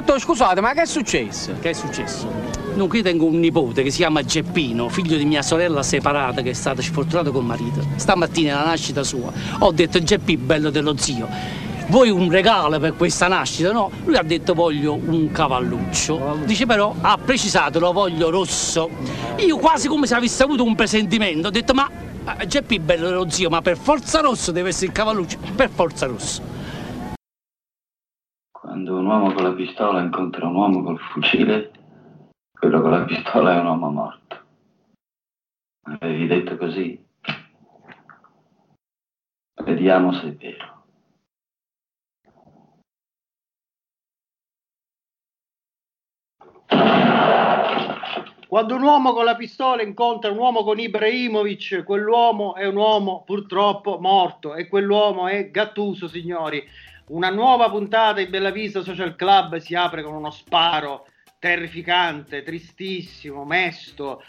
Dottore, scusate, ma che è successo? Che è successo? Dunque, io tengo un nipote che si chiama Geppino, figlio di mia sorella separata che è stata sfortunata col marito. Stamattina, alla nascita sua, ho detto: Geppi, bello dello zio, vuoi un regalo per questa nascita? No, lui ha detto: voglio un cavalluccio. Dice però, ha precisato, lo voglio rosso. Io quasi come se avessi avuto un presentimento, ho detto: ma Geppi, bello dello zio, ma per forza rosso deve essere il cavalluccio, per forza rosso. Quando un uomo con la pistola incontra un uomo col fucile, quello con la pistola è un uomo morto. Avevi detto così? Vediamo se è vero. Quando un uomo con la pistola incontra un uomo con Ibrahimovic, quell'uomo è un uomo purtroppo morto e quell'uomo è Gattuso, signori. Una nuova puntata di Bellavista Social Club si apre con uno sparo terrificante, tristissimo, mesto,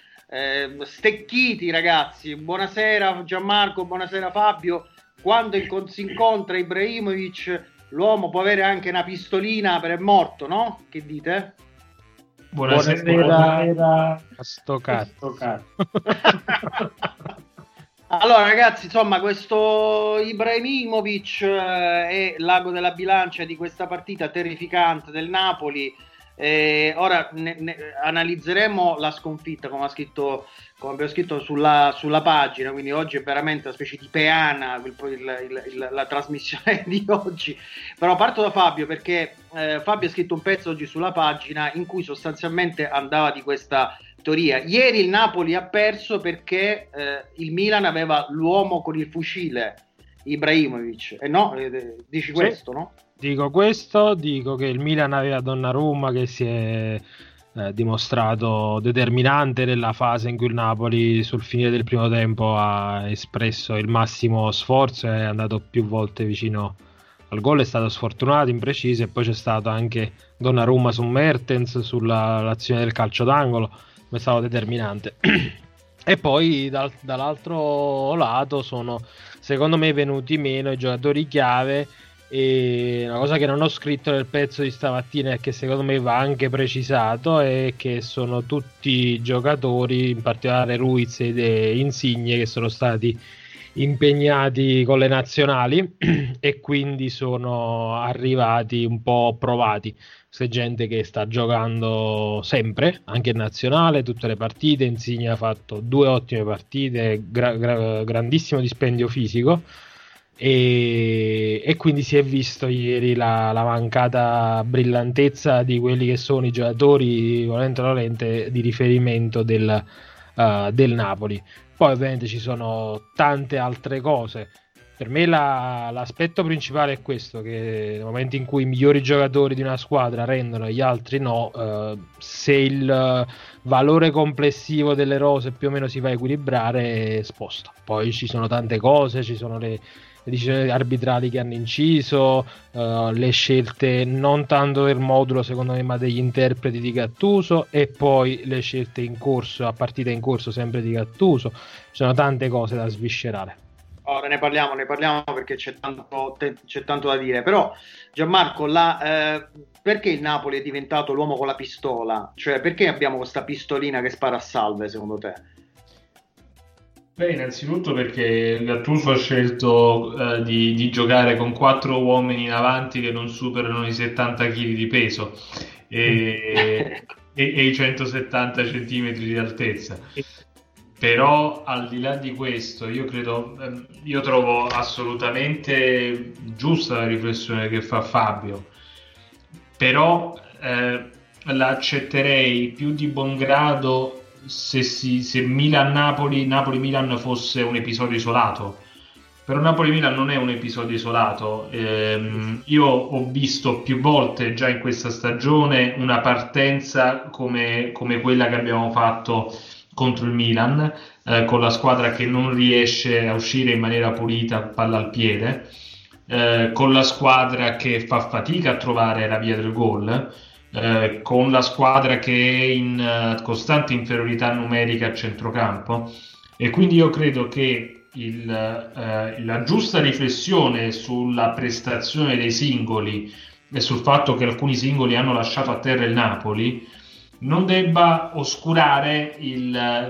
stecchiti ragazzi. Buonasera Gianmarco, buonasera Fabio. Quando si incontra Ibrahimovic, l'uomo può avere anche una pistolina per è morto, no? Che dite? Buonasera. Sto cazzo. Allora ragazzi, insomma, questo Ibrahimovic è l'ago della bilancia di questa partita terrificante del Napoli. Ora analizzeremo la sconfitta, come abbiamo scritto sulla pagina, quindi oggi è veramente una specie di peana la trasmissione di oggi. Però parto da Fabio, perché Fabio ha scritto un pezzo oggi sulla pagina in cui sostanzialmente andava di questa teoria. Ieri il Napoli ha perso perché il Milan aveva l'uomo con il fucile, Ibrahimovic. Dici questo, sì. No? Dico questo, dico che il Milan aveva Donnarumma che si è dimostrato determinante nella fase in cui il Napoli sul finire del primo tempo ha espresso il massimo sforzo e è andato più volte vicino al gol, è stato sfortunato, impreciso, e poi c'è stato anche Donnarumma su Mertens, sull'azione del calcio d'angolo, ma è stato determinante. E poi dall'altro lato sono secondo me venuti meno i giocatori chiave. E una cosa che non ho scritto nel pezzo di stamattina e che secondo me va anche precisato è che sono tutti giocatori, in particolare Ruiz ed Insigne, che sono stati impegnati con le nazionali e quindi sono arrivati un po' provati. C'è gente che sta giocando sempre, anche in nazionale, tutte le partite. Insigne ha fatto 2 ottime partite, grandissimo dispendio fisico. E quindi si è visto ieri la mancata brillantezza di quelli che sono i giocatori, volente o nolente, di riferimento del Napoli. Poi ovviamente ci sono tante altre cose. Per me l'aspetto principale è questo, che nel momento in cui i migliori giocatori di una squadra rendono e gli altri no, se il valore complessivo delle rose più o meno si va a equilibrare, sposta. Poi ci sono tante cose, ci sono le decisioni arbitrali che hanno inciso, le scelte non tanto del modulo secondo me ma degli interpreti di Gattuso, e poi le scelte in corso, a partita in corso sempre di Gattuso. Ci sono tante cose da sviscerare. Ora ne parliamo perché c'è tanto da dire. Però Gianmarco, perché il Napoli è diventato l'uomo con la pistola? Cioè, perché abbiamo questa pistolina che spara a salve secondo te? Beh, innanzitutto perché Gattuso ha scelto di giocare con 4 uomini in avanti che non superano i 70 kg di peso e i 170 cm di altezza. Però al di là di questo io trovo assolutamente giusta la riflessione che fa Fabio, però la accetterei più di buon grado se Milan-Napoli, Napoli-Milan fosse un episodio isolato. Però Napoli-Milan non è un episodio isolato. Io ho visto più volte già in questa stagione una partenza come quella che abbiamo fatto contro il Milan, con la squadra che non riesce a uscire in maniera pulita palla al piede, con la squadra che fa fatica a trovare la via del gol, con la squadra che è in costante inferiorità numerica a centrocampo. E quindi io credo che la giusta riflessione sulla prestazione dei singoli e sul fatto che alcuni singoli hanno lasciato a terra il Napoli, non debba oscurare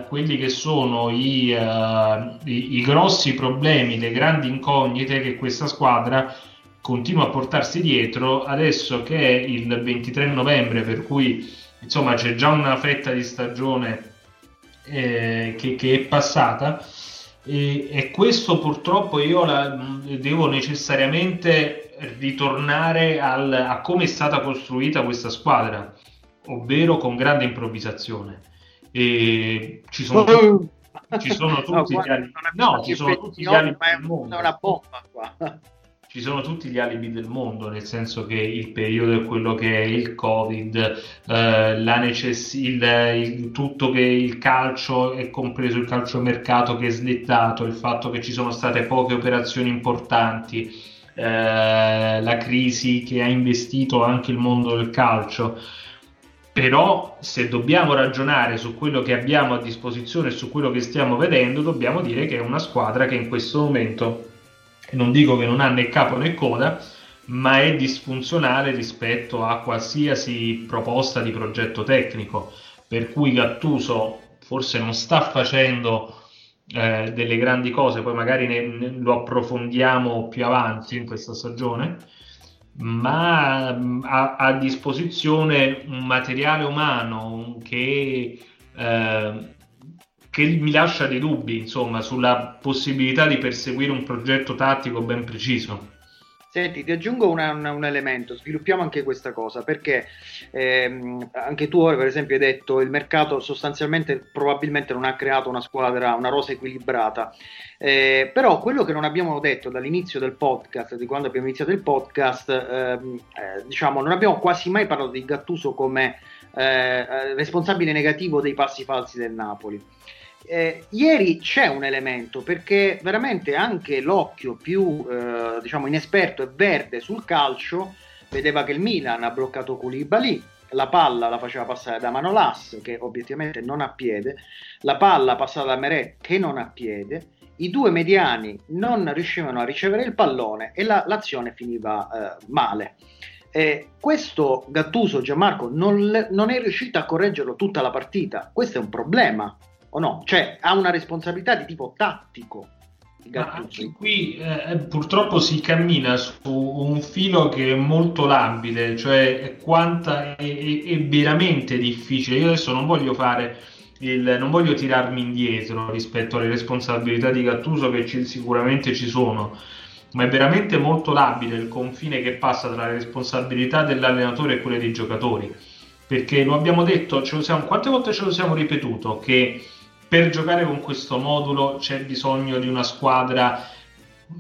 quelli che sono i grossi problemi, le grandi incognite che questa squadra continua a portarsi dietro adesso che è il 23 novembre, per cui insomma c'è già una fetta di stagione che è passata, e questo purtroppo io devo necessariamente ritornare a come è stata costruita questa squadra, ovvero con grande improvvisazione. E ci sono tutti gli alibi, ci sono tutti gli alibi del mondo, nel senso che il periodo è quello che è, il Covid, tutto che il calcio, è compreso il calciomercato che è slittato, il fatto che ci sono state poche operazioni importanti, la crisi che ha investito anche il mondo del calcio. Però se dobbiamo ragionare su quello che abbiamo a disposizione e su quello che stiamo vedendo, dobbiamo dire che è una squadra che in questo momento, non dico che non ha né capo né coda, ma è disfunzionale rispetto a qualsiasi proposta di progetto tecnico, per cui Gattuso forse non sta facendo delle grandi cose, poi magari lo approfondiamo più avanti in questa stagione, ma ha a disposizione un materiale umano che mi lascia dei dubbi, insomma, sulla possibilità di perseguire un progetto tattico ben preciso. Senti, ti aggiungo un elemento, sviluppiamo anche questa cosa, perché anche tu per esempio hai detto il mercato sostanzialmente probabilmente non ha creato una squadra, una rosa equilibrata, però quello che non abbiamo detto dall'inizio del podcast, di quando abbiamo iniziato il podcast, diciamo non abbiamo quasi mai parlato di Gattuso come responsabile negativo dei passi falsi del Napoli. Ieri c'è un elemento, perché veramente anche l'occhio più diciamo inesperto e verde sul calcio vedeva che il Milan ha bloccato Koulibaly, la palla la faceva passare da Manolas, che obiettivamente non ha piede, la palla passata da Meret, che non ha piede, i due mediani non riuscivano a ricevere il pallone e l'azione finiva male. Questo Gattuso, Gianmarco, non è riuscito a correggerlo tutta la partita. Questo è un problema o no? Cioè ha una responsabilità di tipo tattico. Anche qui purtroppo si cammina su un filo che è molto labile, cioè è veramente difficile. Io adesso non voglio tirarmi indietro rispetto alle responsabilità di Gattuso, che sicuramente ci sono, ma è veramente molto labile il confine che passa tra le responsabilità dell'allenatore e quelle dei giocatori, perché lo abbiamo detto, quante volte ce lo siamo ripetuto che per giocare con questo modulo c'è bisogno di una squadra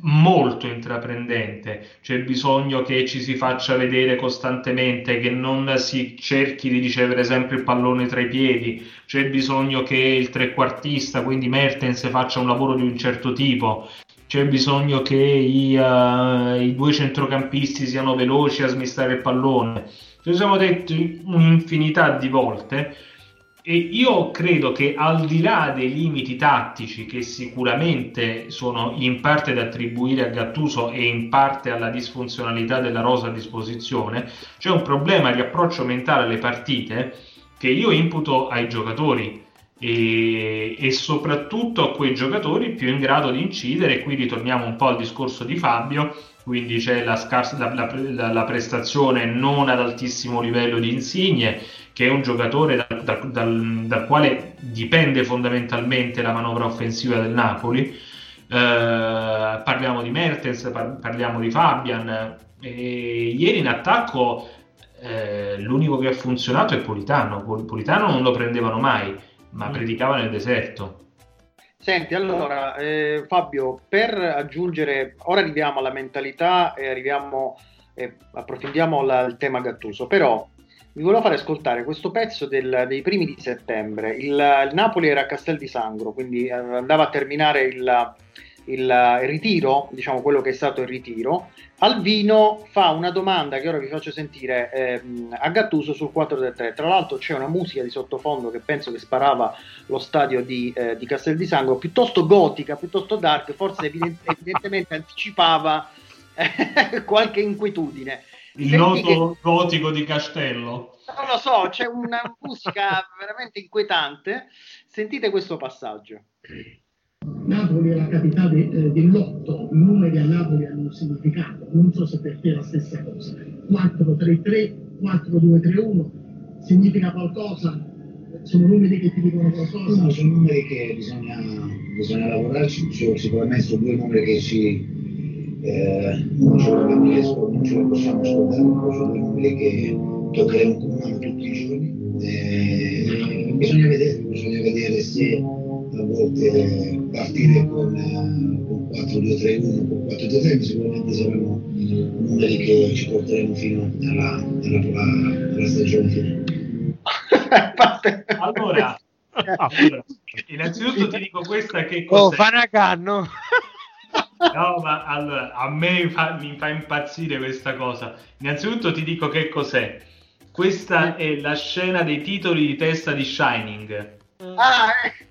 molto intraprendente, c'è bisogno che ci si faccia vedere costantemente, che non si cerchi di ricevere sempre il pallone tra i piedi, c'è bisogno che il trequartista, quindi Mertens, faccia un lavoro di un certo tipo, c'è bisogno che i due centrocampisti siano veloci a smistare il pallone. Ci siamo detti un'infinità di volte, e io credo che al di là dei limiti tattici, che sicuramente sono in parte da attribuire a Gattuso e in parte alla disfunzionalità della rosa a disposizione, c'è un problema di approccio mentale alle partite che io imputo ai giocatori e soprattutto a quei giocatori più in grado di incidere. Qui ritorniamo un po' al discorso di Fabio, quindi c'è la prestazione non ad altissimo livello di Insigne, che è un giocatore dal quale dipende fondamentalmente la manovra offensiva del Napoli. Parliamo di Mertens, parliamo di Fabian. Ieri in attacco l'unico che ha funzionato è Politano. Politano non lo prendevano mai, ma predicava nel deserto. Senti, allora Fabio, per aggiungere, ora arriviamo alla mentalità e approfondiamo il tema Gattuso, però vi volevo fare ascoltare questo pezzo dei primi di settembre. Il Napoli era a Castel di Sangro, quindi andava a terminare il ritiro, diciamo quello che è stato il ritiro. Alvino fa una domanda che ora vi faccio sentire a Gattuso sul 4-3-3. Tra l'altro c'è una musica di sottofondo che penso che sparava lo stadio di Castel di Sangro, piuttosto gotica, piuttosto dark, forse evidentemente anticipava qualche inquietudine. il noto gotico di Castello. Non lo so, c'è una musica veramente inquietante. Sentite questo passaggio. Napoli è la capitale dell'otto, i numeri a Napoli hanno un significato, non so se per te è la stessa cosa. 4-3-3, 4-2-3-1, significa qualcosa? Sono numeri che ti dicono qualcosa? No, sono numeri che bisogna lavorarci, sicuramente sono due numeri che non ce li possiamo scordare, sono due numeri che toccheremo con mano tutti i giorni, bisogna vedere se a volte partire con 4-2-3-1, con 4-2-3, sicuramente saranno numeri che ci porteremo fino alla stagione finale. Allora, innanzitutto ti dico questa che cos'è. Oh, Fanacanno! No, ma allora, a me mi fa impazzire questa cosa. Innanzitutto ti dico che cos'è. Questa è la scena dei titoli di testa di Shining.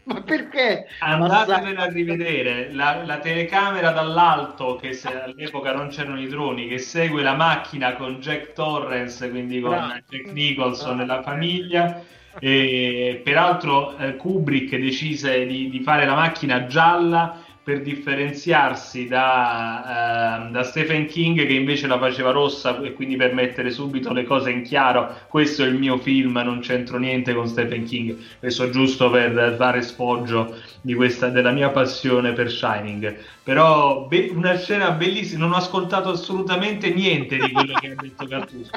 Ma perché? Andatevela a rivedere, la telecamera dall'alto, che all'epoca non c'erano i droni, che segue la macchina con Jack Torrance, quindi con Jack Nicholson nella famiglia. E, peraltro, Kubrick decise di fare la macchina gialla per differenziarsi da Stephen King, che invece la faceva rossa, e quindi per mettere subito le cose in chiaro: questo è il mio film, non c'entro niente con Stephen King, questo giusto per dare sfoggio della mia passione per Shining. Però una scena bellissima, non ho ascoltato assolutamente niente di quello che ha detto Gattuso.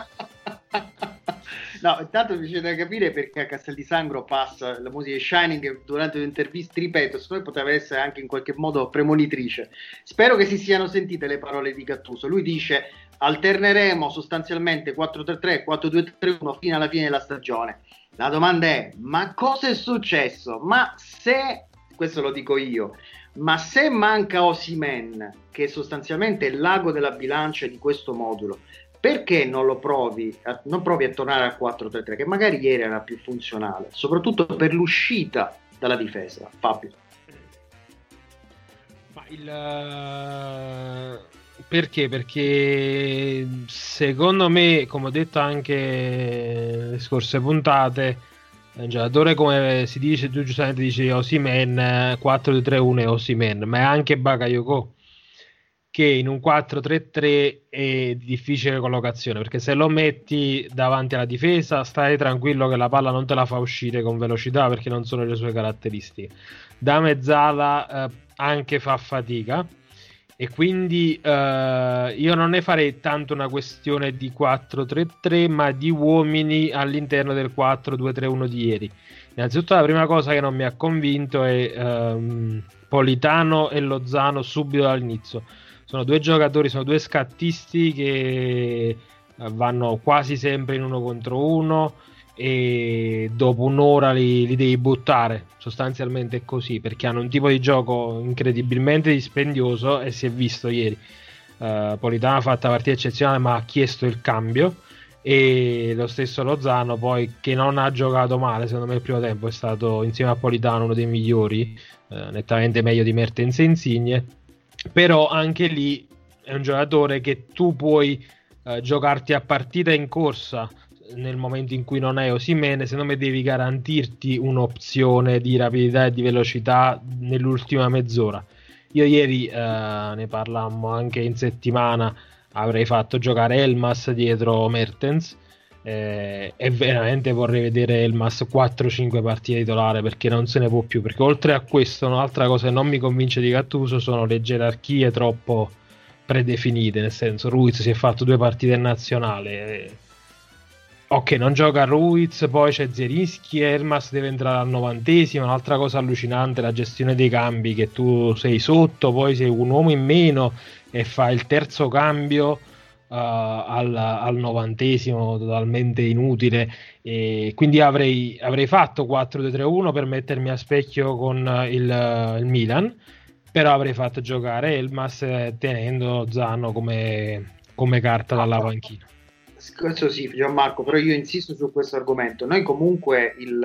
No, intanto mi c'è da capire perché a Castel di Sangro passa la musica di Shining durante un'intervista, ripeto, se noi poteva essere anche in qualche modo premonitrice. Spero che si siano sentite le parole di Gattuso. Lui dice: alterneremo sostanzialmente 4-3-3, 4-2-3-1 fino alla fine della stagione. La domanda è: ma cosa è successo? Ma se, questo lo dico io, ma se manca Osimhen, che è sostanzialmente il l'ago della bilancia di questo modulo, perché non lo provi, non provi a tornare al 4-3-3, che magari ieri era più funzionale, soprattutto per l'uscita dalla difesa, Fabio? Ma perché? Perché secondo me, come ho detto anche le scorse puntate, un giocatore come si dice, tu giustamente dici Osimhen, 4-3-1 è Osimhen, ma è anche Bakayoko, che in un 4-3-3 è difficile collocazione, perché se lo metti davanti alla difesa stai tranquillo che la palla non te la fa uscire con velocità, perché non sono le sue caratteristiche. Da mezzala anche fa fatica, e quindi io non ne farei tanto una questione di 4-3-3, ma di uomini all'interno del 4-2-3-1 di ieri. Innanzitutto la prima cosa che non mi ha convinto è Politano e Lozano subito dall'inizio. Sono due giocatori, sono due scattisti che vanno quasi sempre in 1 contro 1 e dopo un'ora li devi buttare, sostanzialmente è così, perché hanno un tipo di gioco incredibilmente dispendioso e si è visto ieri. Politano ha fatto una partita eccezionale, ma ha chiesto il cambio, e lo stesso Lozano poi, che non ha giocato male, secondo me il primo tempo è stato insieme a Politano uno dei migliori, nettamente meglio di Mertens e Insigne. Però anche lì è un giocatore che tu puoi giocarti a partita in corsa nel momento in cui non hai Osimhen, se no mi devi garantirti un'opzione di rapidità e di velocità nell'ultima mezz'ora. Io ieri ne parlammo anche in settimana, avrei fatto giocare Elmas dietro Mertens, e veramente vorrei vedere Elmas 4-5 partite titolare, perché non se ne può più. Perché oltre a questo, un'altra cosa che non mi convince di Gattuso sono le gerarchie troppo predefinite, nel senso, Ruiz si è fatto 2 partite in nazionale, ok, non gioca Ruiz, poi c'è Zieliński, Elmas deve entrare al 90°. Un'altra cosa allucinante è la gestione dei cambi, che tu sei sotto, poi sei un uomo in meno e fa il terzo cambio al 90°, totalmente inutile. E quindi avrei fatto 4-2-3-1 per mettermi a specchio con il Milan, però avrei fatto giocare Elmas tenendo Zano come carta dalla panchina. Questo sì, Gianmarco, però io insisto su questo argomento. Noi comunque il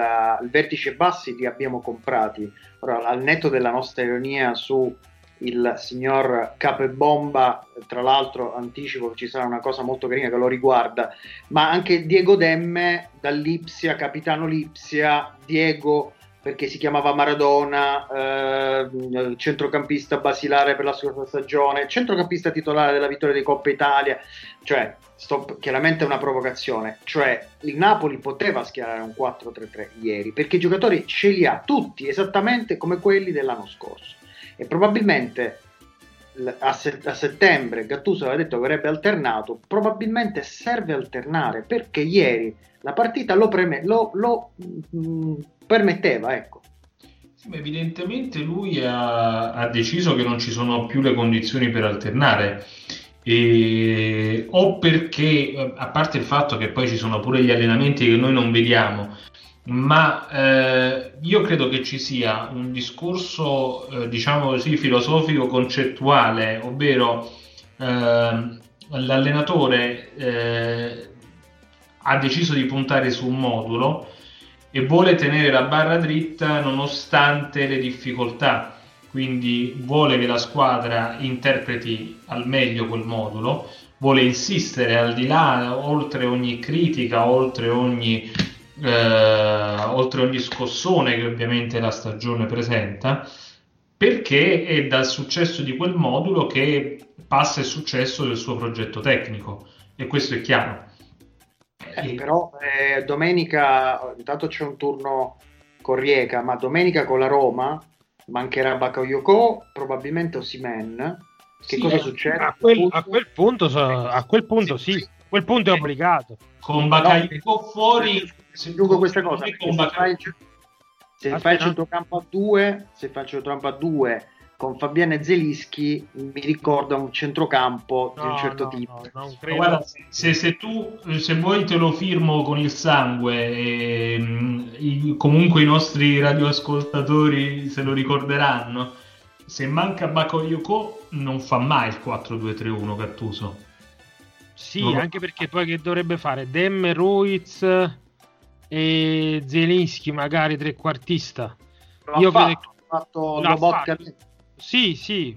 vertice bassi li abbiamo comprati. Ora, al netto della nostra ironia su il signor Capebomba. Tra l'altro anticipo che ci sarà una cosa molto carina che lo riguarda, ma anche Diego Demme dall'Ipsia, capitano Lipsia, Diego perché si chiamava Maradona, centrocampista basilare per la scorsa stagione, centrocampista titolare della vittoria di Coppa Italia, cioè chiaramente è una provocazione, cioè il Napoli poteva schierare un 4-3-3 ieri perché i giocatori ce li ha tutti esattamente come quelli dell'anno scorso e probabilmente a settembre Gattuso aveva detto che avrebbe alternato, probabilmente serve alternare perché ieri la partita lo permetteva, ecco. Sì, ma evidentemente lui ha deciso che non ci sono più le condizioni per alternare, o perché, a parte il fatto che poi ci sono pure gli allenamenti che noi non vediamo, ma io credo che ci sia un discorso diciamo così filosofico concettuale, ovvero l'allenatore ha deciso di puntare su un modulo e vuole tenere la barra dritta nonostante le difficoltà, quindi vuole che la squadra interpreti al meglio quel modulo, vuole insistere al di là, oltre ogni critica, oltre ogni scossone che ovviamente la stagione presenta, perché è dal successo di quel modulo che passa il successo del suo progetto tecnico, e questo è chiaro. Però domenica, intanto c'è un turno con Rijeka, ma domenica con la Roma mancherà Bakayoko, probabilmente Osimhen. Che sì, cosa succede? A quel punto è obbligato. Con Bakayoko fuori, se dico questa cosa, se fai il centrocampo a due, con Fabian e Zieliński mi ricorda un centrocampo di un certo tipo. No, guarda, se vuoi te lo firmo con il sangue, comunque i nostri radioascoltatori se lo ricorderanno. Se manca Bakayoko non fa mai il 4-2-3-1 Gattuso. Sì, no, anche perché poi che dovrebbe fare? Demme, Ruiz e Zieliński magari trequartista. Io credo che ha fatto Lobotka. Sì.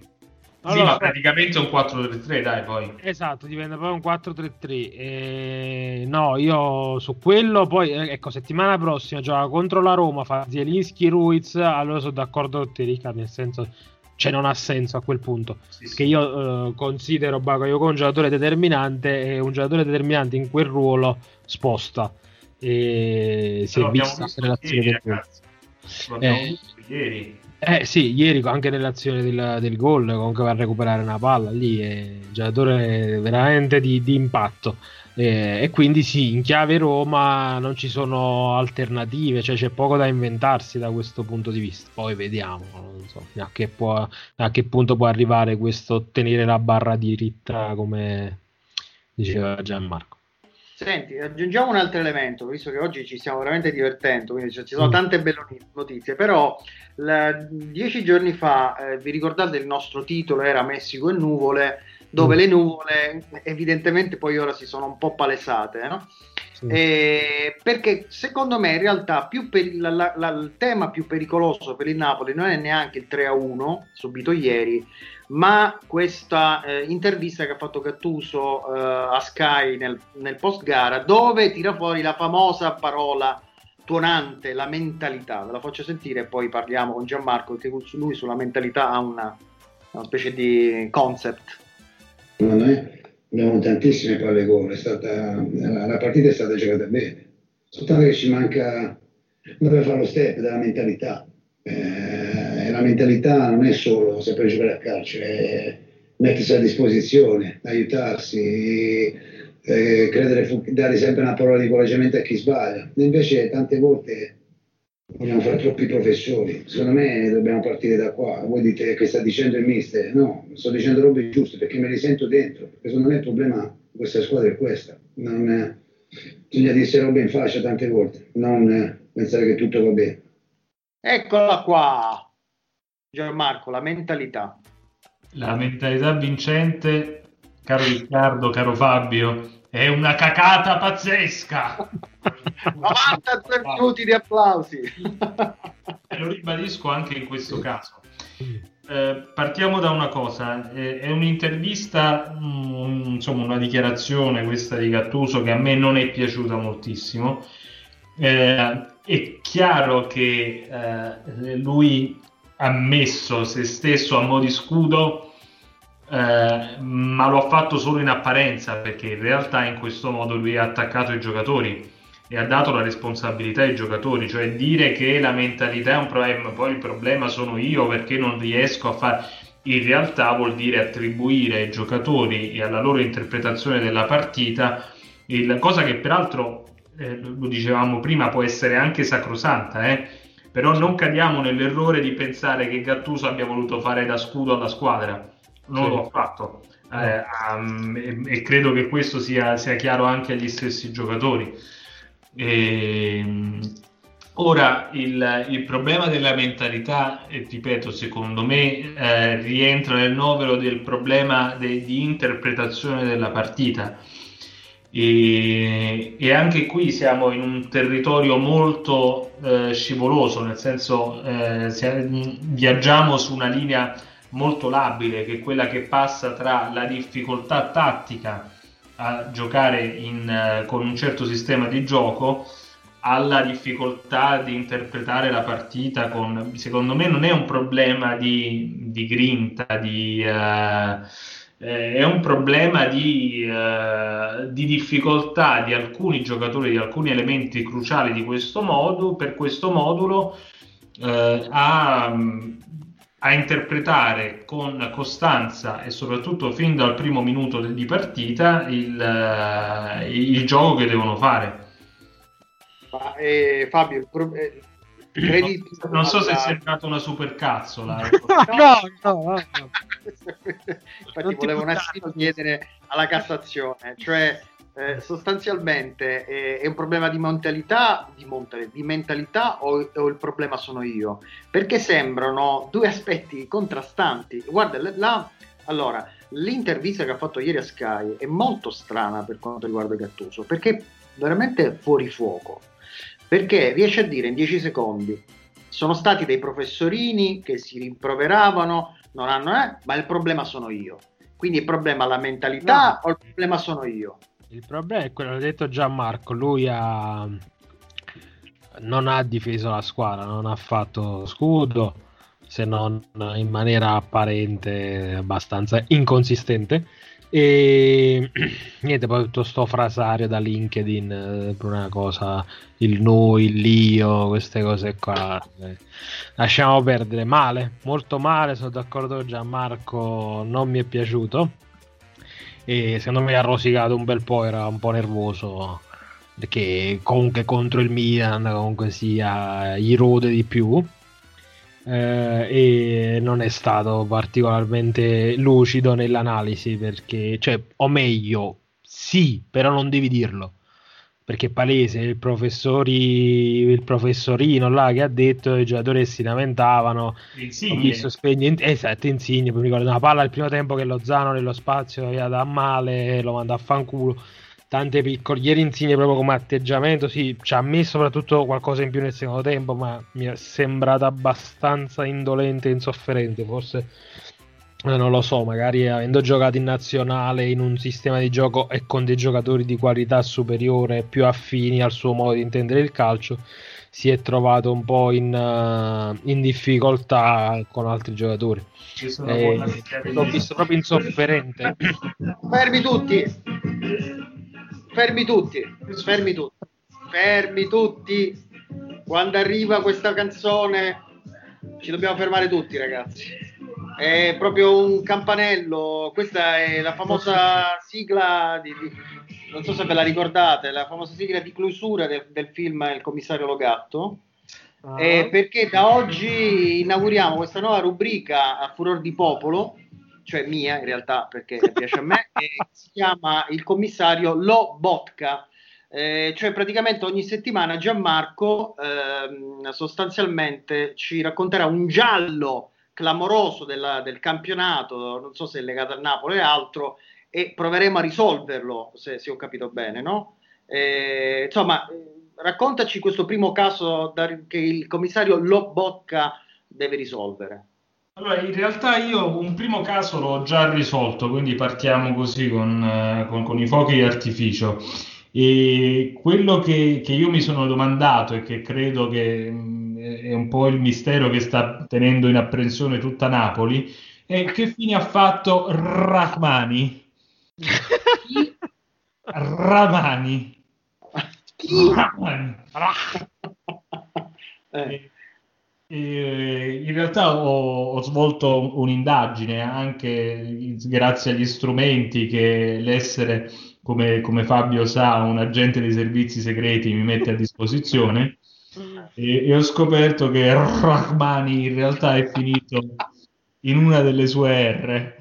Allora, ma praticamente è un 4-3-3, dai, poi. Esatto, diventa poi un 4-3-3. No, io su quello poi, ecco, settimana prossima gioca contro la Roma, fa Zieliński, Ruiz, allora sono d'accordo con te, Riccardo, nel senso, cioè non ha senso a quel punto, che io considero Bakayoko un giocatore determinante, e un giocatore determinante in quel ruolo sposta. Si è vista la relazione del ragazzi. Ieri. Sì, ieri anche nell'azione del gol comunque va a recuperare una palla, lì è un giocatore veramente di impatto, e quindi sì, in chiave Roma non ci sono alternative, cioè c'è poco da inventarsi da questo punto di vista. Poi vediamo, non so a che punto può arrivare questo ottenere la barra diritta come diceva Gianmarco. Senti, aggiungiamo un altro elemento, visto che oggi ci stiamo veramente divertendo, quindi ci sono tante belle notizie, però 10 giorni fa, vi ricordate il nostro titolo era Messico e nuvole, dove le nuvole evidentemente poi ora si sono un po' palesate, no? Sì. Perché secondo me in realtà il tema più pericoloso per il Napoli non è neanche il 3-1 subito ieri, ma questa intervista che ha fatto Gattuso a Sky nel post gara, dove tira fuori la famosa parola tuonante, la mentalità. Ve la faccio sentire e poi parliamo con Gianmarco, che lui sulla mentalità ha una specie di concept. Noi abbiamo tantissime palle gol, la partita è stata giocata bene, soltanto che ci manca, doveva fare lo step della mentalità. La mentalità non è solo saper giocare a calcio, è mettersi a disposizione, aiutarsi, dare sempre una parola di incoraggiamento a chi sbaglia. Invece tante volte vogliamo fare troppi professori. Secondo me dobbiamo partire da qua. Voi dite che sta dicendo il mister? No, sto dicendo robe giuste perché me le sento dentro, perché secondo me il problema di questa squadra è questa. Bisogna dirsi robe in faccia tante volte, non pensare che tutto va bene. Eccola qua, Gianmarco, la mentalità. La mentalità vincente, caro Riccardo, caro Fabio, è una cacata pazzesca. 92 minuti di applausi. Lo ribadisco anche in questo caso. Partiamo da una cosa, è un'intervista, insomma una dichiarazione questa di Gattuso che a me non è piaciuta moltissimo. È chiaro che lui ha messo se stesso a mo' di scudo, ma lo ha fatto solo in apparenza, perché in realtà in questo modo lui ha attaccato i giocatori e ha dato la responsabilità ai giocatori, cioè dire che la mentalità è un problema, poi il problema sono io perché non riesco a fare, in realtà vuol dire attribuire ai giocatori e alla loro interpretazione della partita, cosa che peraltro, lo dicevamo prima, può essere anche sacrosanta, però non cadiamo nell'errore di pensare che Gattuso abbia voluto fare da scudo alla squadra, non lo ha fatto, e credo che questo sia chiaro anche agli stessi giocatori. Ora il problema della mentalità, ripeto, secondo me rientra nel novero del problema di interpretazione della partita, e anche qui siamo in un territorio molto scivoloso, nel senso viaggiamo su una linea molto labile, che è quella che passa tra la difficoltà tattica a giocare con un certo sistema di gioco, alla difficoltà di interpretare la partita con, secondo me non è un problema di grinta, è un problema di difficoltà di alcuni giocatori, di alcuni elementi cruciali di questo modo, per questo modulo, a interpretare con costanza e soprattutto fin dal primo minuto di partita il gioco che devono fare. Ma, Fabio, non so se è sembrata una supercazzola. No. Infatti volevo un attimo chiedere alla Cassazione, cioè sostanzialmente è un problema di mentalità, o il problema sono io? Perché sembrano due aspetti contrastanti. Guarda, allora l'intervista che ha fatto ieri a Sky è molto strana per quanto riguarda Gattuso, perché è veramente fuori fuoco, perché riesce a dire in 10 secondi sono stati dei professorini che si rimproveravano, ma il problema sono io. Quindi il problema è la mentalità, o il problema sono io? Il problema è quello che ha detto Gianmarco, lui non ha difeso la squadra, non ha fatto scudo, se non in maniera apparente abbastanza inconsistente, e niente, poi tutto sto frasario da LinkedIn per una cosa, il noi, l'io, queste cose qua, lasciamo perdere. Male, molto male, sono d'accordo con Gianmarco, non mi è piaciuto. E secondo me ha rosicato un bel po', era un po' nervoso perché comunque contro il Milan comunque sia gli rode di più, e non è stato particolarmente lucido nell'analisi, perché, cioè, o meglio sì, però non devi dirlo, perché è palese, il professorino là che ha detto i giocatori si lamentavano, Insigne, mi ricordo una palla al primo tempo che Lozano nello spazio aveva da male, lo manda a fanculo, tante piccoliere. Insigne proprio come atteggiamento, sì, ci ha messo soprattutto qualcosa in più nel secondo tempo, ma mi è sembrata abbastanza indolente e insofferente, forse non lo so, magari avendo giocato in nazionale in un sistema di gioco e con dei giocatori di qualità superiore, più affini al suo modo di intendere il calcio, si è trovato un po' in difficoltà con altri giocatori. L'ho visto proprio insofferente. Fermi tutti. Quando arriva questa canzone ci dobbiamo fermare tutti, ragazzi. È proprio un campanello. Questa è la famosa sigla di non so se ve la ricordate, la famosa sigla di chiusura del film Il commissario Logatto. Perché da oggi inauguriamo questa nuova rubrica a furor di popolo, cioè mia in realtà, perché piace a me, e si chiama Il commissario Lobotka. Cioè praticamente ogni settimana Gianmarco sostanzialmente ci racconterà un giallo clamoroso del campionato, non so se è legato al Napoli o altro, e proveremo a risolverlo, se ho capito bene, no? Insomma, raccontaci questo primo caso che il commissario Lobotka deve risolvere. Allora, in realtà io un primo caso l'ho già risolto, quindi partiamo così con i fuochi di artificio. E quello che io mi sono domandato e che credo che è un po' il mistero che sta tenendo in apprensione tutta Napoli è che fine ha fatto Rrahmani? Rrahmani. In realtà ho svolto un'indagine anche grazie agli strumenti che l'essere, come Fabio sa, un agente dei servizi segreti mi mette a disposizione e ho scoperto che Rrahmani in realtà è finito in una delle sue R.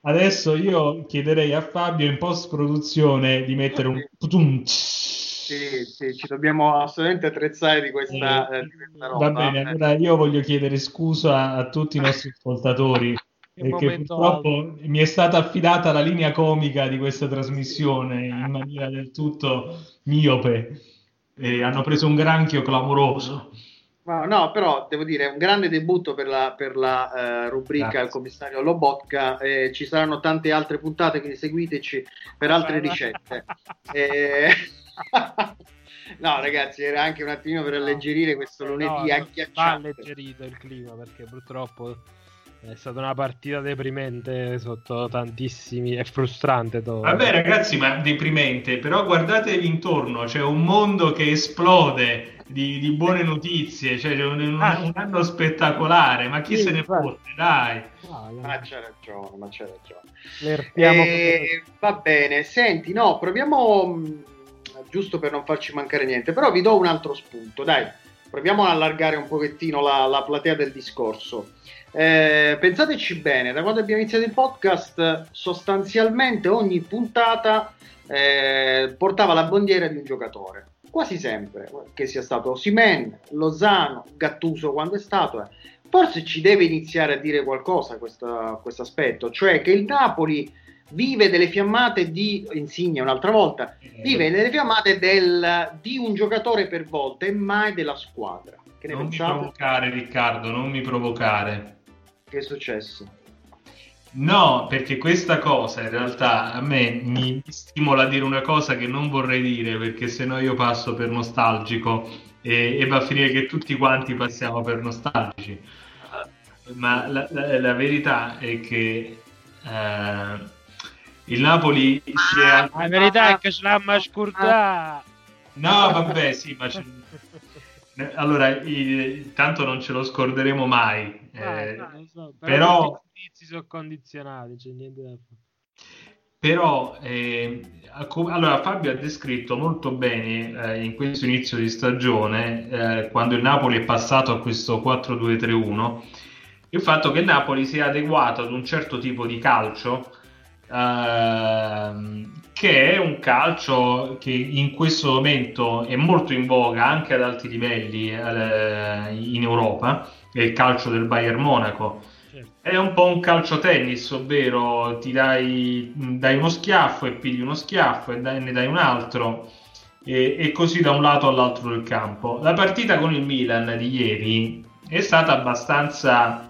Adesso io chiederei a Fabio in post-produzione di mettere un Sì, ci dobbiamo assolutamente attrezzare di questa roba. Va bene, allora io voglio chiedere scusa a tutti i nostri ascoltatori perché purtroppo mi è stata affidata la linea comica di questa trasmissione in maniera del tutto miope e hanno preso un granchio clamoroso. Ma no, però devo dire un grande debutto per la rubrica Grazie. Il commissario Lobotka, ci saranno tante altre puntate, quindi seguiteci per altre ricette. No ragazzi, era anche un attimino per alleggerire questo lunedì agghiacciante. Va alleggerito il clima perché purtroppo è stata una partita deprimente sotto tantissimi, è frustrante. Vabbè ragazzi, ma deprimente, però guardatevi intorno, c'è un mondo che esplode di buone notizie, c'è un anno spettacolare, ma chi se ne fotte, dai. Ma c'è ragione. Va bene, senti, no, proviamo... giusto per non farci mancare niente, però vi do un altro spunto, dai, proviamo ad allargare un pochettino la platea del discorso. Pensateci bene, da quando abbiamo iniziato il podcast sostanzialmente ogni puntata portava la bandiera di un giocatore, quasi sempre, che sia stato Osimhen, Lozano, Gattuso quando è stato. Forse ci deve iniziare a dire qualcosa questo aspetto, cioè che il Napoli vive delle fiammate di Insigne un'altra volta, vive delle fiammate di un giocatore per volta e mai della squadra. Che ne pensate? Non mi provocare, Riccardo, non mi provocare. Che è successo? No, perché questa cosa in realtà a me mi stimola a dire una cosa che non vorrei dire, perché sennò io passo per nostalgico e va a finire che tutti quanti passiamo per nostalgici. Ma la verità è che il Napoli si è la verità è che ce l'ha mascurda. No, vabbè, sì, ma allora tanto non ce lo scorderemo mai. No, però i giudizi sono condizionati, c'è niente da... Però allora Fabio ha descritto molto bene in questo inizio di stagione, quando il Napoli è passato a questo 4-2-3-1, il fatto che il Napoli si è adeguato ad un certo tipo di calcio che è un calcio che in questo momento è molto in voga anche ad alti livelli in Europa, è il calcio del Bayern Monaco. Certo. È un po' un calcio tennis, ovvero ti dai uno schiaffo e pigli uno schiaffo e ne dai un altro e così da un lato all'altro del campo. La partita con il Milan di ieri è stata abbastanza...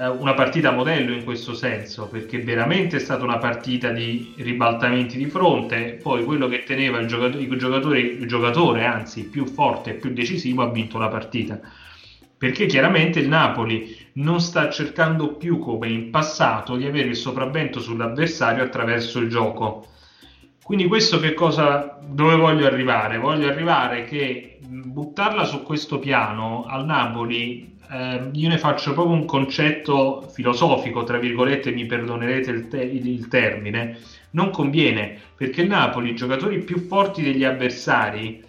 una partita modello in questo senso, perché veramente è stata una partita di ribaltamenti di fronte. Poi quello che teneva il giocatore più forte e più decisivo ha vinto la partita, perché chiaramente il Napoli non sta cercando più come in passato di avere il sopravvento sull'avversario attraverso il gioco. Quindi questo dove voglio arrivare? Voglio arrivare che buttarla su questo piano al Napoli, io ne faccio proprio un concetto filosofico, tra virgolette, mi perdonerete il termine, non conviene, perché il Napoli, i giocatori più forti degli avversari,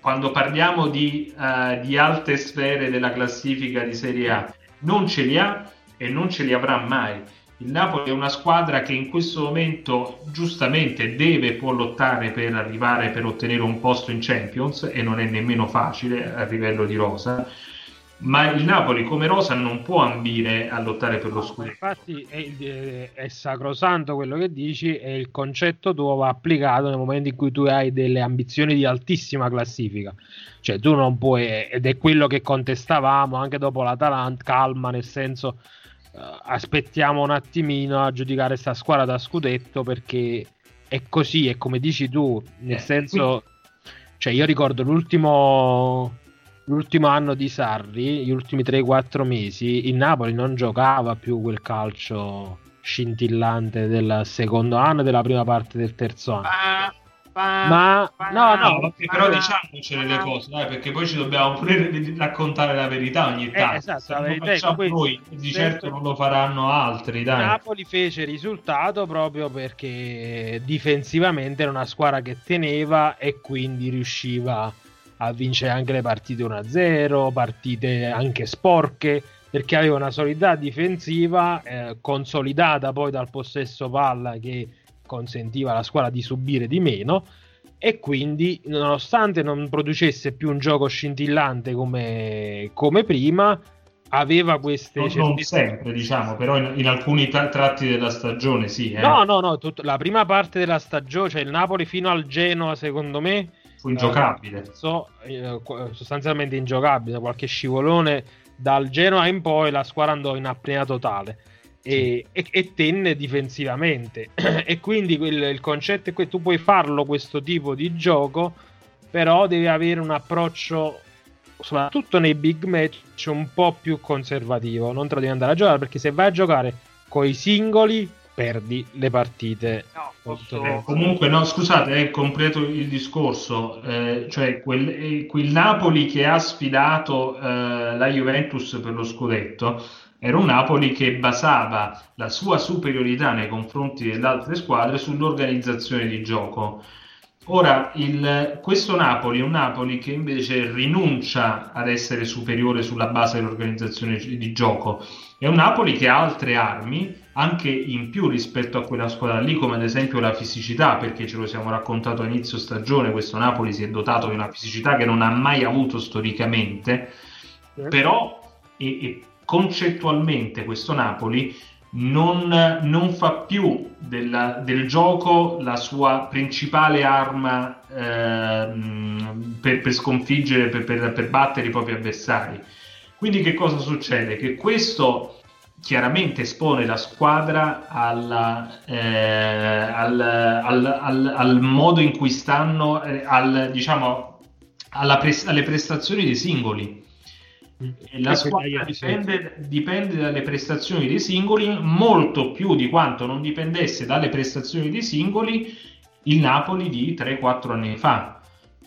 quando parliamo di alte sfere della classifica di Serie A, non ce li ha e non ce li avrà mai. Il Napoli è una squadra che in questo momento giustamente deve e può lottare per ottenere un posto in Champions, e non è nemmeno facile a livello di rosa. ma il Napoli come rosa non può ambire a lottare per lo scudetto. Infatti è sacrosanto quello che dici, è il concetto tuo va applicato nel momento in cui tu hai delle ambizioni di altissima classifica, cioè tu non puoi, ed è quello che contestavamo anche dopo l'Atalanta, calma, nel senso aspettiamo un attimino a giudicare questa squadra da scudetto, perché è così, è come dici tu, nel senso, cioè io ricordo l'ultimo anno di Sarri, gli ultimi 3-4 mesi, il Napoli non giocava più quel calcio scintillante del secondo anno e della prima parte del terzo anno. Però diciamocene le cose, dai, perché poi ci dobbiamo pure raccontare la verità ogni tanto. Esatto, se non lo facciamo noi, di certo non lo faranno altri, dai. Napoli fece risultato proprio perché difensivamente era una squadra che teneva e quindi riusciva a vincere anche le partite 1-0, partite anche sporche, perché aveva una solidità difensiva consolidata poi dal possesso palla, che consentiva alla squadra di subire di meno, e quindi nonostante non producesse più un gioco scintillante come prima, aveva queste non sempre, diciamo, però in alcuni tratti della stagione sì. La prima parte della stagione, cioè il Napoli fino al Genoa secondo me fu ingiocabile, sostanzialmente ingiocabile, qualche scivolone dal Genoa in poi la squadra andò in apnea totale e tenne difensivamente e quindi il concetto è che tu puoi farlo questo tipo di gioco, però devi avere un approccio soprattutto nei big match un po' più conservativo, non te lo devi andare a giocare, perché se vai a giocare coi singoli perdi le partite. Scusate, completo il discorso, cioè quel Napoli che ha sfidato la Juventus per lo scudetto era un Napoli che basava la sua superiorità nei confronti delle altre squadre sull'organizzazione di gioco. Ora, questo Napoli è un Napoli che invece rinuncia ad essere superiore sulla base dell'organizzazione di gioco. È un Napoli che ha altre armi, anche in più rispetto a quella squadra lì, come ad esempio la fisicità, perché ce lo siamo raccontato a inizio stagione, questo Napoli si è dotato di una fisicità che non ha mai avuto storicamente, però e concettualmente questo Napoli non fa più del gioco la sua principale arma per sconfiggere, per battere i propri avversari. Quindi che cosa succede? Che questo chiaramente espone la squadra al modo in cui stanno, alle prestazioni dei singoli. La squadra dipende dalle prestazioni dei singoli molto più di quanto non dipendesse dalle prestazioni dei singoli il Napoli di 3-4 anni fa,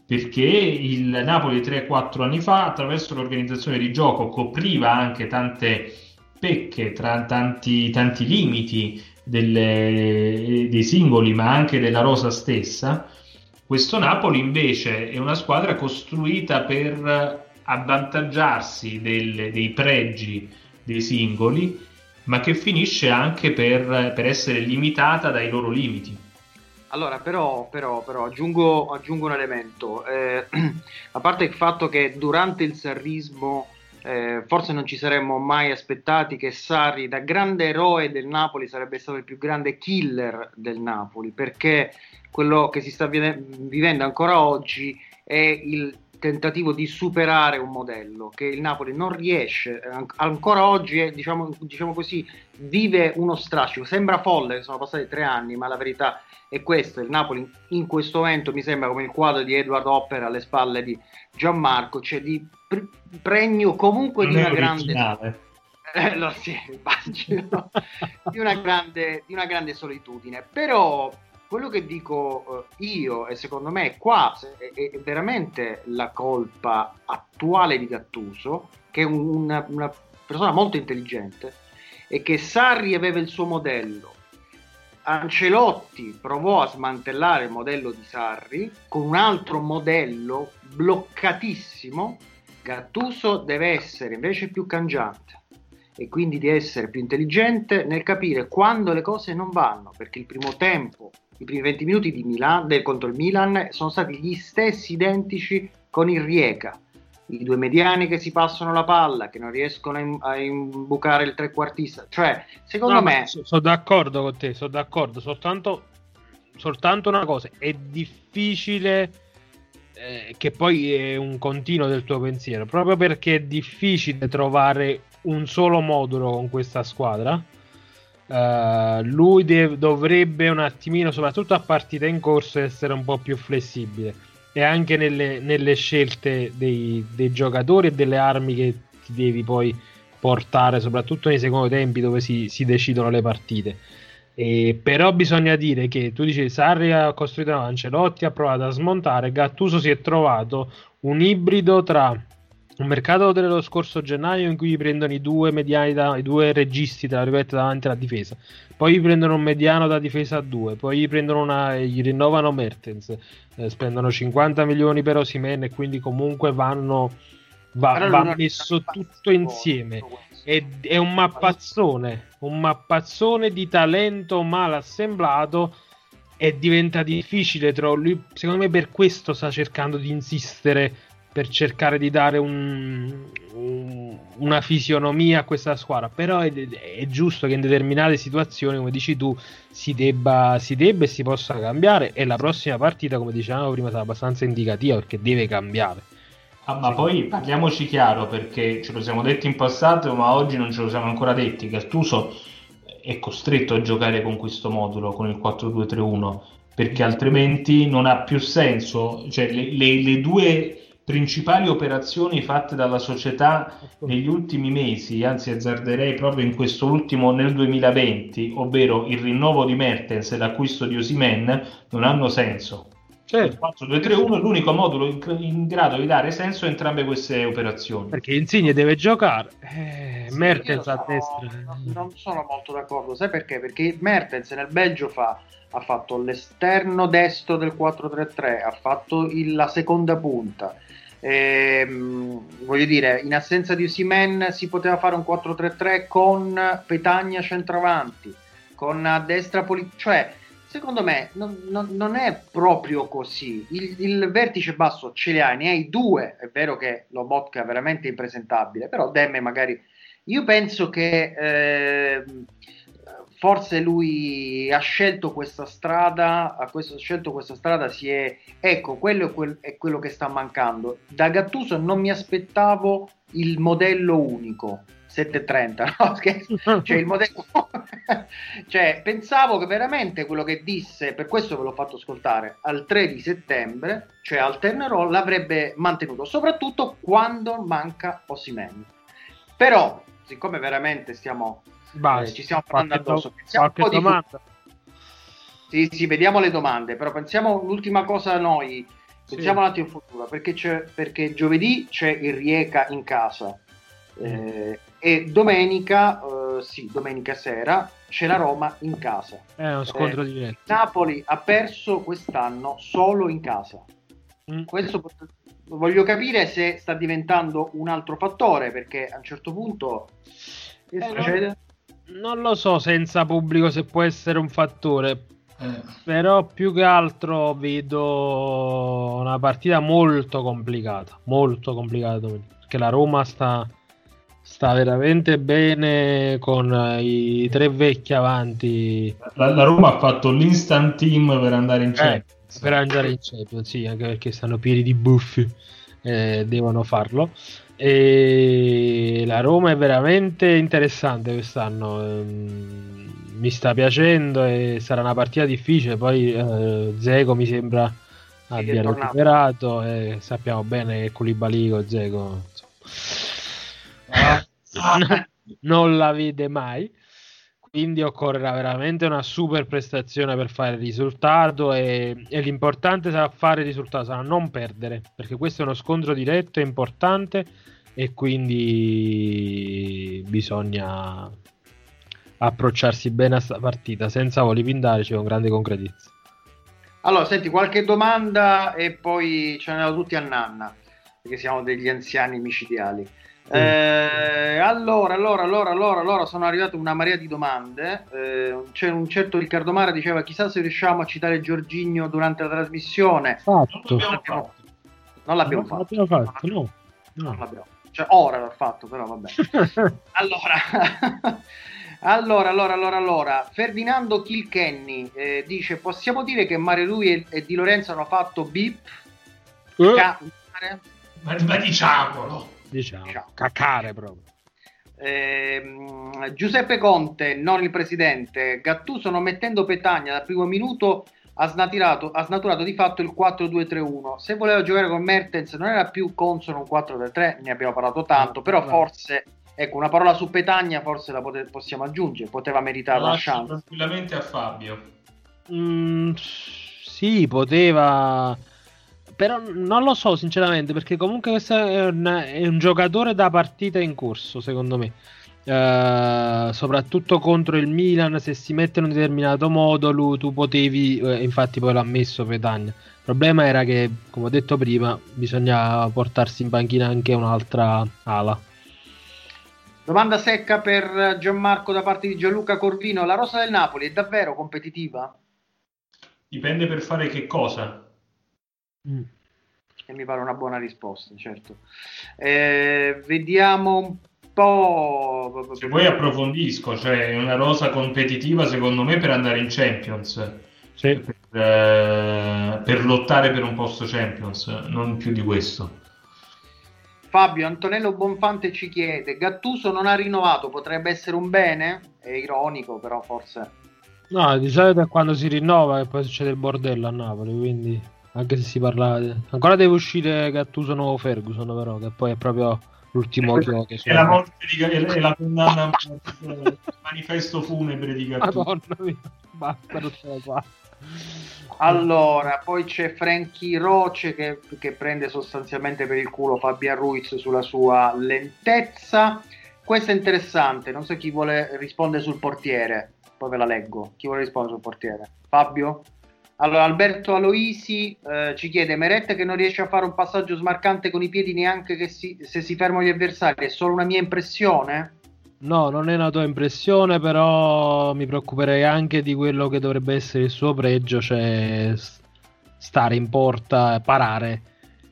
perché il Napoli 3-4 anni fa attraverso l'organizzazione di gioco copriva anche tante pecche, tra tanti limiti dei singoli ma anche della rosa stessa. Questo Napoli invece è una squadra costruita per avvantaggiarsi dei pregi dei singoli, ma che finisce anche per essere limitata dai loro limiti. Allora, però aggiungo un elemento, a parte il fatto che durante il sarrismo forse non ci saremmo mai aspettati che Sarri, da grande eroe del Napoli, sarebbe stato il più grande killer del Napoli, perché quello che si sta vivendo ancora oggi è il tentativo di superare un modello che il Napoli non riesce ancora oggi, è, diciamo così, vive uno strascico, sembra folle che sono passati 3 anni, ma la verità è questa: il Napoli in questo momento mi sembra come il quadro di Edward Hopper alle spalle di Gianmarco, cioè di pregno comunque non di una grande di una grande solitudine. Però quello che dico io, e secondo me qua è veramente la colpa attuale di Gattuso, che è una persona molto intelligente, e che Sarri aveva il suo modello, Ancelotti provò a smantellare il modello di Sarri con un altro modello bloccatissimo, Gattuso deve essere invece più cangiante, e quindi di essere più intelligente nel capire quando le cose non vanno, perché il primo tempo, i primi 20 minuti contro il Milan sono stati gli stessi identici con il Rijeka, i due mediani che si passano la palla, che non riescono a imbucare il trequartista. Cioè, secondo me... Sono d'accordo con te, sono d'accordo. Soltanto una cosa, è difficile... che poi è un continuo del tuo pensiero, proprio perché è difficile trovare un solo modulo con questa squadra. Lui dovrebbe un attimino, soprattutto a partita in corso, essere un po' più flessibile, e anche nelle scelte dei giocatori e delle armi che ti devi poi portare, soprattutto nei secondi tempi dove si decidono le partite. Però bisogna dire che tu dici Sarri ha costruito, no, Ancelotti ha provato a smontare, Gattuso si è trovato un ibrido tra un mercato dello scorso gennaio in cui prendono i due mediani, i due registi tra virgolette davanti alla difesa, poi gli prendono un mediano da difesa a due, poi gli prendono gli rinnovano Mertens, spendono 50 milioni per Osimhen, e quindi comunque va messo tutto insieme. È un mappazzone di talento mal assemblato, e diventa difficile lui, secondo me, per questo sta cercando di insistere per cercare di dare una fisionomia a questa squadra. Però è giusto che in determinate situazioni, come dici tu, si debba e si possa cambiare, e la prossima partita, come dicevamo prima, sarà abbastanza indicativa perché deve cambiare. Ma poi parliamoci chiaro, perché ce lo siamo detti in passato, ma oggi non ce lo siamo ancora detti. Gattuso è costretto a giocare con questo modulo, con il 4-2-3-1, perché altrimenti non ha più senso. Cioè, le due principali operazioni fatte dalla società negli ultimi mesi, anzi azzarderei proprio in questo ultimo nel 2020, ovvero il rinnovo di Mertens e l'acquisto di Osimhen, non hanno senso. Certo. 4-2-3-1 è l'unico modulo in grado di dare senso a entrambe queste operazioni. Perché Insigne deve giocare, sì, Mertens a destra. Non sono molto d'accordo, sai perché? Perché Mertens nel Belgio ha fatto l'esterno destro del 4-3-3, ha fatto la seconda punta. Voglio dire, in assenza di Osimhen si poteva fare un 4-3-3 con Petagna centravanti, con a destra cioè... Secondo me non è proprio così. Il vertice basso ce li hai, ne hai due. È vero che Lobotka è veramente impresentabile, però Demme magari... Io penso che forse lui ha scelto questa strada, si è... Ecco, quello è quello che sta mancando. Da Gattuso non mi aspettavo il modello unico. 7:30, no? Cioè, il modello... cioè, pensavo che veramente quello che disse, per questo ve l'ho fatto ascoltare, al 3 di settembre, cioè alternerò, l'avrebbe mantenuto, soprattutto quando manca Osimhen. Però, siccome veramente ci stiamo parlando addosso, sì, vediamo le domande, però pensiamo l'ultima cosa noi, pensiamo un attimo in futuro, perché giovedì c'è il Rijeka in casa. E domenica sera c'è la Roma in casa, è uno scontro diretto. Napoli ha perso quest'anno solo in casa. Questo voglio capire se sta diventando un altro fattore, perché a un certo punto non lo so, senza pubblico, se può essere un fattore. Però più che altro vedo una partita molto complicata domenica, perché la Roma sta veramente bene con i tre vecchi avanti. La Roma ha fatto l'instant team per andare in Champions. Per andare in Champions, sì, anche perché stanno pieni di buffi, devono farlo. E la Roma è veramente interessante quest'anno, mi sta piacendo, e sarà una partita difficile. Poi Dzeko mi sembra abbia recuperato, e sappiamo bene che Koulibaly con Dzeko non la vede mai, quindi occorrerà veramente una super prestazione per fare il risultato, e l'importante sarà fare il risultato, sarà non perdere, perché questo è uno scontro diretto, è importante, e quindi bisogna approcciarsi bene a sta partita senza volivindarci, con grande concretezza. Allora, senti, qualche domanda e poi ce ne andiamo tutti a nanna, perché siamo degli anziani micidiali. Allora sono arrivate una marea di domande. C'è un certo Riccardo Mara, diceva: chissà se riusciamo a citare Giorginio durante la trasmissione. Non l'abbiamo fatto. non l'abbiamo, cioè ora l'ho fatto, però vabbè. Allora, Ferdinando Kilkenny dice: possiamo dire che Mario Rui e Di Lorenzo hanno fatto bip? Ma diciamolo. Diciamo. Cacare proprio. Giuseppe Conte, non il presidente. Gattuso, non mettendo Petagna dal primo minuto, ha snaturato di fatto il 4-2-3-1. Se voleva giocare con Mertens non era più consono un 4-3-3, ne abbiamo parlato tanto, però forse... Ecco, una parola su Petagna forse la possiamo aggiungere, poteva meritare la chance. Tranquillamente a Fabio. Sì, poteva, però non lo so sinceramente, perché comunque questo è un giocatore da partita in corso, secondo me. Soprattutto contro il Milan, se si mette in un determinato modo, tu potevi, infatti poi l'ha messo Petagna. Il problema era che, come ho detto prima, bisogna portarsi in panchina anche un'altra ala. Domanda secca per Gianmarco da parte di Gianluca Corvino. La rosa del Napoli è davvero competitiva? Dipende per fare che cosa. E mi pare una buona risposta, certo. Vediamo un po'... Se vuoi approfondisco, cioè è una rosa competitiva secondo me per andare in Champions. Sì. Per lottare per un posto Champions, non più di questo. Fabio Antonello Bonfante ci chiede: Gattuso non ha rinnovato, potrebbe essere un bene? È ironico, però forse. No, di solito è quando si rinnova e poi succede il bordello a Napoli, quindi anche se si parla ancora deve uscire Gattuso nuovo Ferguson, però che poi è proprio l'ultimo gioco che è la morte di è la condanna manifesto funebre di Gattuso. Madonna mia, basta, non ce la faccio. Allora, poi c'è Frankie Roce che prende sostanzialmente per il culo Fabian Ruiz sulla sua lentezza. Questo è interessante, non so chi vuole rispondere sul portiere, poi ve la leggo. Chi vuole rispondere sul portiere? Fabio? Allora, Alberto Aloisi ci chiede: Meret che non riesce a fare un passaggio smarcante con i piedi neanche se si fermano gli avversari, è solo una mia impressione? No, non è una tua impressione, però mi preoccuperei anche di quello che dovrebbe essere il suo pregio, cioè stare in porta, parare,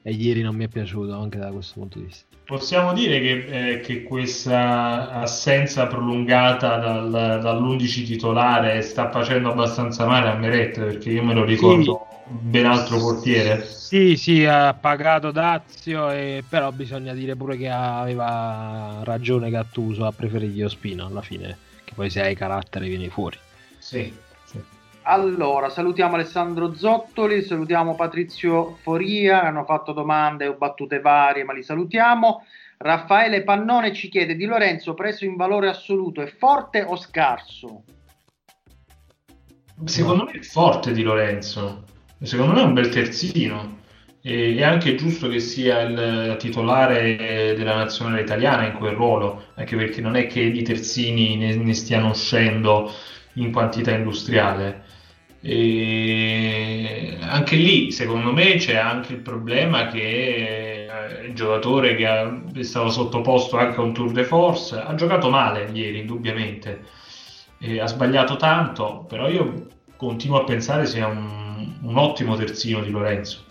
e ieri non mi è piaciuto anche da questo punto di vista. Possiamo dire che questa assenza prolungata dall'11 titolare sta facendo abbastanza male a Meret, perché io me lo ricordo ben altro portiere. Sì, ha pagato dazio, però bisogna dire pure che aveva ragione Gattuso a preferire Ospina alla fine, che poi se hai carattere vieni fuori. Sì. Allora, salutiamo Alessandro Zottoli, salutiamo Patrizio Foria, hanno fatto domande o battute varie, ma li salutiamo. Raffaele Pannone ci chiede: Di Lorenzo preso in valore assoluto è forte o scarso? Secondo me è forte Di Lorenzo. Secondo me è un bel terzino, è anche giusto che sia il titolare della nazionale italiana in quel ruolo, anche perché non è che i terzini ne stiano uscendo in quantità industriale. E anche lì secondo me c'è anche il problema che il giocatore che è stato sottoposto anche a un tour de force ha giocato male ieri, indubbiamente, e ha sbagliato tanto, però io continuo a pensare sia un ottimo terzino Di Lorenzo.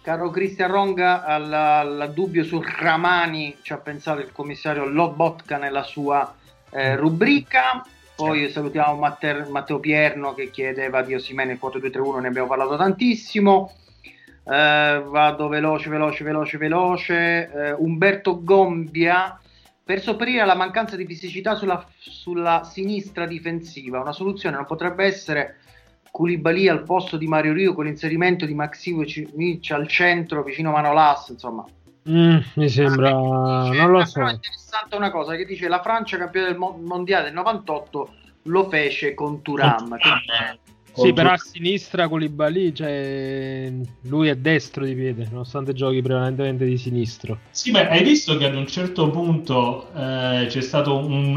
Caro Cristian Ronga, al dubbio su Rrahmani ci ha pensato il commissario Lobotka nella sua rubrica. Poi salutiamo Matteo Pierno che chiedeva di Osimhen il 4-2-3-1, ne abbiamo parlato tantissimo. Vado veloce. Umberto Gombia: per sopperire alla mancanza di fisicità sulla sinistra difensiva, una soluzione non potrebbe essere Koulibaly al posto di Mario Rio con l'inserimento di Maximovic al centro vicino a Manolas? Insomma, mi sembra, non lo so. È interessante una cosa che dice: la Francia, campione del mondiale del 98, lo fece con Thuram. Sì, però a sinistra Koulibaly, cioè lui è destro di piede, nonostante giochi prevalentemente di sinistro. Sì, ma hai visto che ad un certo punto c'è stato un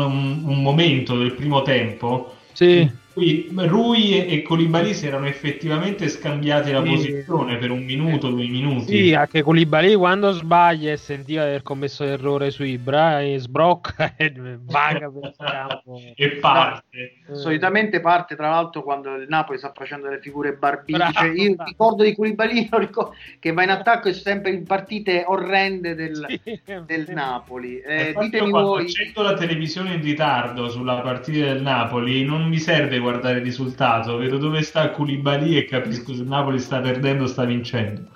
momento del primo tempo. Sì. Qui Rui e Koulibaly si erano effettivamente scambiati la posizione per un minuto, 2 minuti. Sì, anche Koulibaly quando sbaglia e sentiva di aver commesso l'errore su Ibra e sbrocca e vaga per il campo e parte. Solitamente parte, tra l'altro, quando il Napoli sta facendo le figure barbicce. Bravo, io ricordo di Koulibaly che va in attacco e sempre in partite orrende del Napoli. Ditemi voi. Accendo la televisione in ritardo sulla partita del Napoli, non mi serve guardare il risultato, vedo dove sta Koulibaly e capisco se Napoli sta perdendo o sta vincendo.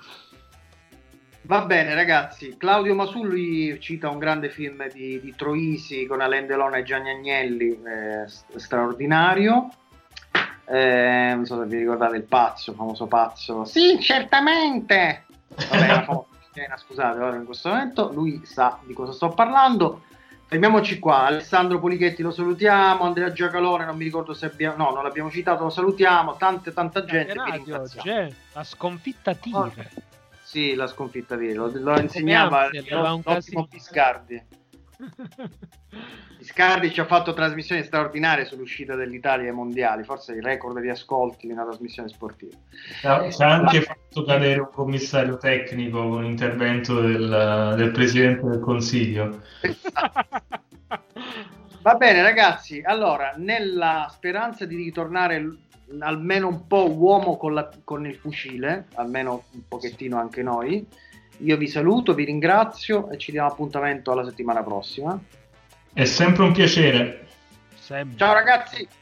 Va bene ragazzi, Claudio Masulli cita un grande film di Troisi con Alain Delon e Gianni Agnelli, straordinario. Non so se vi ricordate il pazzo, famoso pazzo. Sì, certamente. Vabbè, la famosa scena, scusate, ora in questo momento lui sa di cosa sto parlando. Fermiamoci qua. Alessandro Polichetti lo salutiamo, Andrea Giacalone non mi ricordo se abbiamo, no, non l'abbiamo citato, lo salutiamo, tanta gente, la sconfitta tira. Oh, sì, la sconfitta tira, lo insegnava l'ottimo Biscardi. Biscardi ci ha fatto trasmissioni straordinarie sull'uscita dell'Italia ai mondiali, forse il record di ascolti di una trasmissione sportiva. Ci ha anche fatto cadere un commissario tecnico con l'intervento del Presidente del Consiglio. Va bene ragazzi, allora, nella speranza di ritornare almeno un po' uomo con il fucile, almeno un pochettino anche noi, io vi saluto, vi ringrazio e ci diamo appuntamento alla settimana prossima. È sempre un piacere. Sempre. Ciao ragazzi.